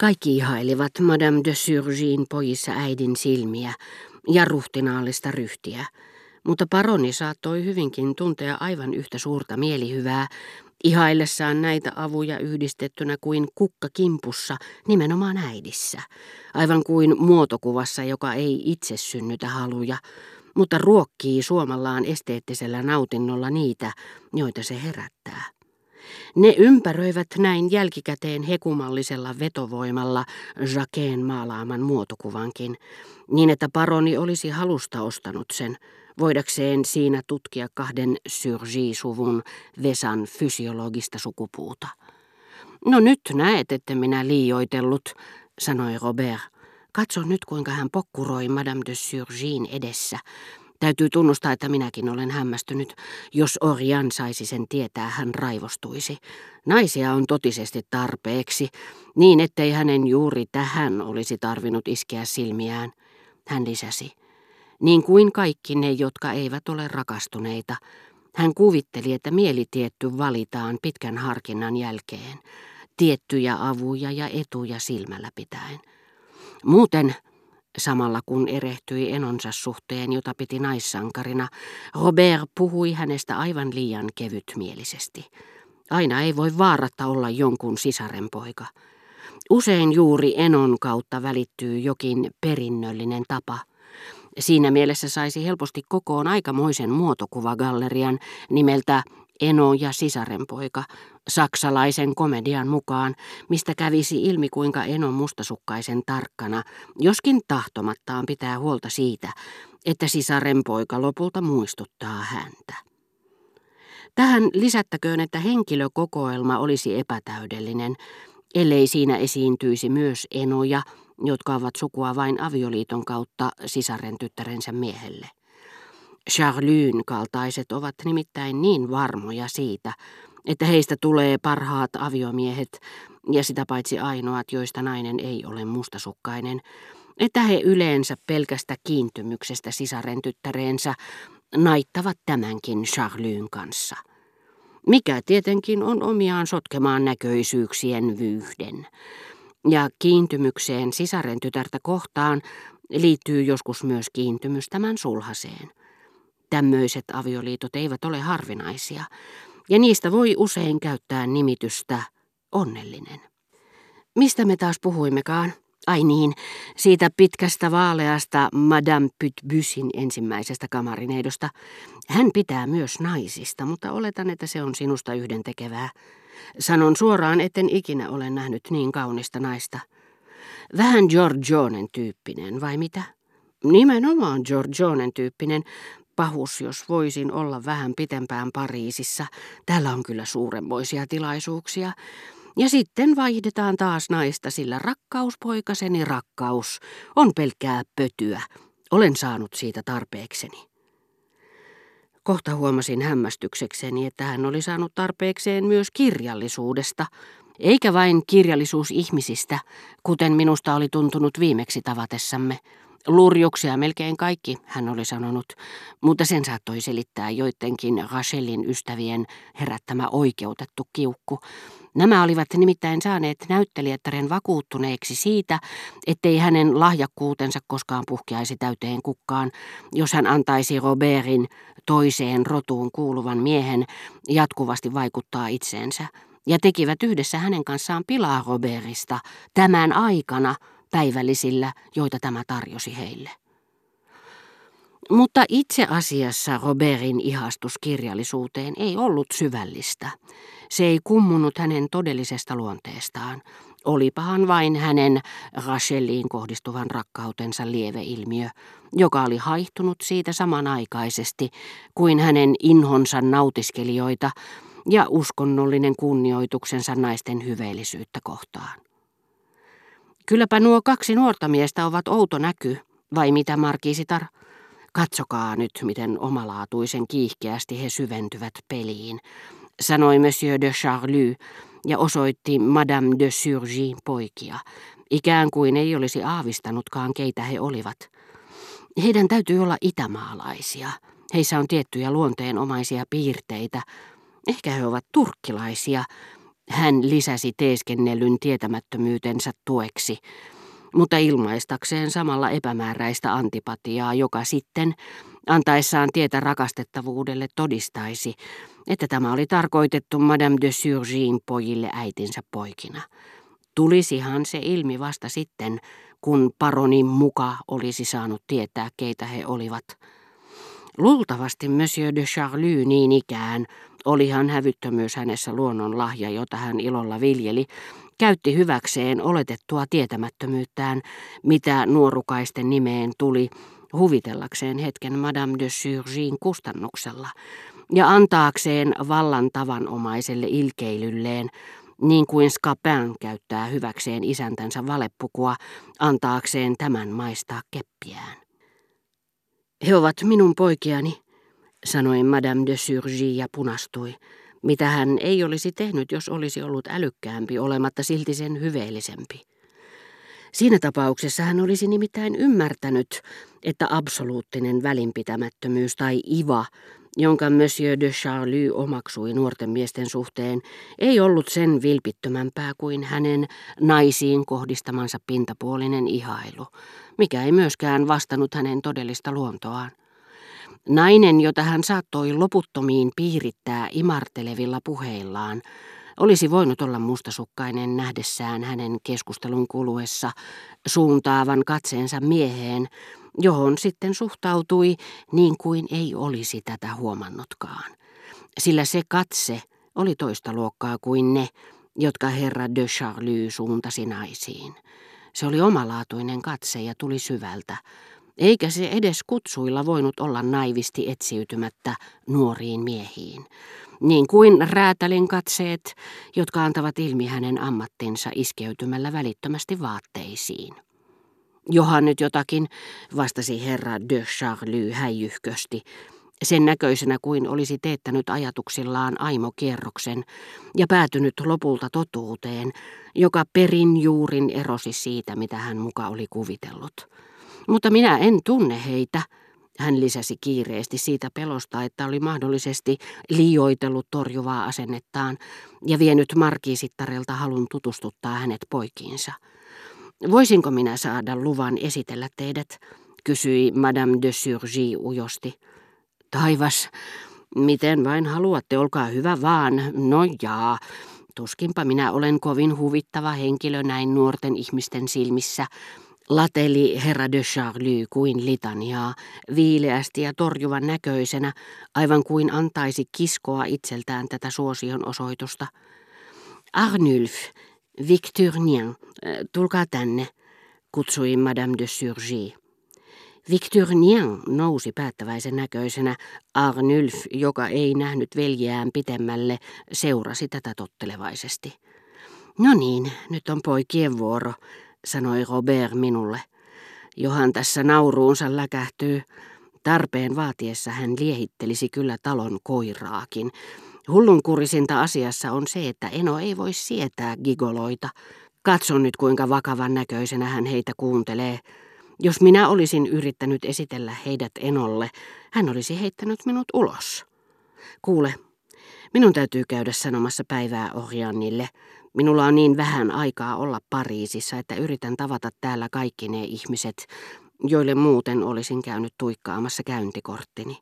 Kaikki ihailivat Madame de Surgin pojissa äidin silmiä ja ruhtinaallista ryhtiä, mutta paroni saattoi hyvinkin tuntea aivan yhtä suurta mielihyvää ihaillessaan näitä avuja yhdistettynä kuin kukka kimpussa nimenomaan äidissä, aivan kuin muotokuvassa, joka ei itse synnytä haluja, mutta ruokkii suomallaan esteettisellä nautinnolla niitä, joita se herättää. Ne ympäröivät näin jälkikäteen hekumallisella vetovoimalla Jacquesen maalaaman muotokuvankin, niin että paroni olisi halusta ostanut sen, voidakseen siinä tutkia kahden Surgis-suvun Vesan fysiologista sukupuuta. "No nyt näet, että minä liioitellut," sanoi Robert. "Katso nyt, kuinka hän pokkuroi Madame de Surgin edessä. Täytyy tunnustaa, että minäkin olen hämmästynyt. Jos Orjan saisi sen tietää, hän raivostuisi. Naisia on totisesti tarpeeksi, niin ettei hänen juuri tähän olisi tarvinnut iskeä silmiään." Hän lisäsi: "Niin kuin kaikki ne, jotka eivät ole rakastuneita." Hän kuvitteli, että mielitietty valitaan pitkän harkinnan jälkeen, tiettyjä avuja ja etuja silmällä pitäen. "Muuten," samalla kun erehtyi enonsa suhteen, jota piti naissankarina, Robert puhui hänestä aivan liian kevytmielisesti. Aina ei voi vaaratta olla jonkun sisarenpoika. Usein juuri enon kautta välittyy jokin perinnöllinen tapa. Siinä mielessä saisi helposti kokoon aikamoisen muotokuvagallerian nimeltä "Eno ja sisarenpoika" saksalaisen komedian mukaan, mistä kävisi ilmi, kuinka Enon mustasukkaisen tarkkana, joskin tahtomattaan, pitää huolta siitä, että sisarenpoika lopulta muistuttaa häntä. Tähän lisättäköön, että henkilökokoelma olisi epätäydellinen, ellei siinä esiintyisi myös enoja, jotka ovat sukua vain avioliiton kautta sisaren tyttärensä miehelle. Charlyn kaltaiset ovat nimittäin niin varmoja siitä, että heistä tulee parhaat aviomiehet ja sitä paitsi ainoat, joista nainen ei ole mustasukkainen, että he yleensä pelkästä kiintymyksestä sisaren tyttäreensä naittavat tämänkin Charlyn kanssa, mikä tietenkin on omiaan sotkemaan näköisyyksien vyyhden. Ja kiintymykseen sisaren tytärtä kohtaan liittyy joskus myös kiintymys tämän sulhaseen. Tämmöiset avioliitot eivät ole harvinaisia, ja niistä voi usein käyttää nimitystä onnellinen. Mistä me taas puhuimmekaan? Ai niin, siitä pitkästä vaaleasta Madame Pytbysin ensimmäisestä kamarineidosta. Hän pitää myös naisista, mutta oletan, että se on sinusta yhdentekevää. Sanon suoraan, etten ikinä ole nähnyt niin kaunista naista. Vähän George-Jonen tyyppinen, vai mitä? Nimenomaan George-Jonen tyyppinen. Pahus, jos voisin olla vähän pitempään Pariisissa. Täällä on kyllä suuremmoisia tilaisuuksia. Ja sitten vaihdetaan taas naista, sillä rakkauspoikaseni rakkaus on pelkkää pötyä. Olen saanut siitä tarpeekseni. Kohta huomasin hämmästyksekseni, että hän oli saanut tarpeekseen myös kirjallisuudesta, eikä vain kirjallisuusihmisistä, kuten minusta oli tuntunut viimeksi tavatessamme. Lurjuksia melkein kaikki, hän oli sanonut, mutta sen saattoi selittää joidenkin Rachelin ystävien herättämä oikeutettu kiukku. Nämä olivat nimittäin saaneet näyttelijättären vakuuttuneeksi siitä, ettei hänen lahjakkuutensa koskaan puhkeaisi täyteen kukkaan, jos hän antaisi Robertin, toiseen rotuun kuuluvan miehen, jatkuvasti vaikuttaa itseensä, ja tekivät yhdessä hänen kanssaan pilaa Robertista tämän aikana päivällisillä, joita tämä tarjosi heille. Mutta itse asiassa Robertin ihastus kirjallisuuteen ei ollut syvällistä. Se ei kummunut hänen todellisesta luonteestaan. Olipahan vain hänen Racheliin kohdistuvan rakkautensa lieveilmiö, joka oli haihtunut siitä samanaikaisesti kuin hänen inhonsa nautiskelijoita ja uskonnollinen kunnioituksensa naisten hyveellisyyttä kohtaan. "Kylläpä nuo kaksi nuorta miestä ovat outo näky, vai mitä, Markiisitar? Katsokaa nyt, miten omalaatuisen kiihkeästi he syventyvät peliin," sanoi Monsieur de Charlus ja osoitti Madame de Surgin poikia, ikään kuin ei olisi aavistanutkaan, keitä he olivat. "Heidän täytyy olla itämaalaisia. Heissä on tiettyjä luonteenomaisia piirteitä. Ehkä he ovat turkkilaisia. Hän lisäsi teeskennellyn tietämättömyytensä tueksi, mutta ilmaistakseen samalla epämääräistä antipatiaa, joka sitten, antaessaan tietä rakastettavuudelle, todistaisi, että tämä oli tarkoitettu Madame de Surgin pojille äitinsä poikina. Tulisihan se ilmi vasta sitten, kun paronin muka olisi saanut tietää, keitä he olivat. Luultavasti Monsieur de Charlus niin ikään, olihan hävyttömyys hänessä luonnonlahja, jota hän ilolla viljeli, käytti hyväkseen oletettua tietämättömyyttään, mitä nuorukaisten nimeen tuli, huvitellakseen hetken Madame de Surgin kustannuksella ja antaakseen vallan tavanomaiselle ilkeilylleen, niin kuin Scapin käyttää hyväkseen isäntänsä valepukua, antaakseen tämän maistaa keppiään. He ovat minun poikiani, sanoi Madame de Surgis ja punastui, mitä hän ei olisi tehnyt, jos olisi ollut älykkäämpi, olematta silti sen hyveellisempi. Siinä tapauksessa hän olisi nimittäin ymmärtänyt, että absoluuttinen välinpitämättömyys tai iva, jonka Monsieur de Charlus omaksui nuorten miesten suhteen, ei ollut sen vilpittömämpää kuin hänen naisiin kohdistamansa pintapuolinen ihailu, mikä ei myöskään vastannut hänen todellista luontoaan. Nainen, jota hän saattoi loputtomiin piirittää imartelevilla puheillaan, olisi voinut olla mustasukkainen nähdessään hänen keskustelun kuluessa suuntaavan katseensa mieheen, johon sitten suhtautui niin kuin ei olisi tätä huomannutkaan. Sillä se katse oli toista luokkaa kuin ne, jotka herra de Charlus suuntasi naisiin. Se oli omalaatuinen katse ja tuli syvältä, eikä se edes kutsuilla voinut olla naivisti etsiytymättä nuoriin miehiin, niin kuin räätälin katseet, jotka antavat ilmi hänen ammattinsa iskeytymällä välittömästi vaatteisiin. Johan nyt jotakin, vastasi herra de Charlus häijyhkösti, sen näköisenä kuin olisi teettänyt ajatuksillaan aimokierroksen ja päätynyt lopulta totuuteen, joka perin juurin erosi siitä, mitä hän muka oli kuvitellut. Mutta minä en tunne heitä, hän lisäsi kiireesti siitä pelosta, että oli mahdollisesti liioitellut torjuvaa asennettaan ja vienyt markiisittarelta halun tutustuttaa hänet poikiinsa. Voisinko minä saada luvan esitellä teidät, kysyi Madame de Surgis ujosti. Taivas, miten vain haluatte, olkaa hyvä vaan, no jaa. Tuskinpa minä olen kovin huvittava henkilö näin nuorten ihmisten silmissä, lateli herra de Charlus kuin litaniaa, viileästi ja torjuvan näköisenä, aivan kuin antaisi kiskoa itseltään tätä suosion osoitusta. Arnulf, Victurnien, tulkaa tänne, kutsui Madame de Surgis. Victurnien nousi päättäväisen näköisenä. Arnulf, joka ei nähnyt veljeään pitemmälle, seurasi tätä tottelevaisesti. No niin, nyt on poikien vuoro, sanoi Robert minulle. Johan tässä nauruunsa läkähtyy. Tarpeen vaatiessa hän liehittelisi kyllä talon koiraakin. Hullunkurisinta asiassa on se, että Eno ei voi sietää gigoloita. Katso nyt, kuinka vakavan näköisenä hän heitä kuuntelee. Jos minä olisin yrittänyt esitellä heidät Enolle, hän olisi heittänyt minut ulos. Kuule, minun täytyy käydä sanomassa päivää Orjanille. Minulla on niin vähän aikaa olla Pariisissa, että yritän tavata täällä kaikki ne ihmiset, joille muuten olisin käynyt tuikkaamassa käyntikorttini.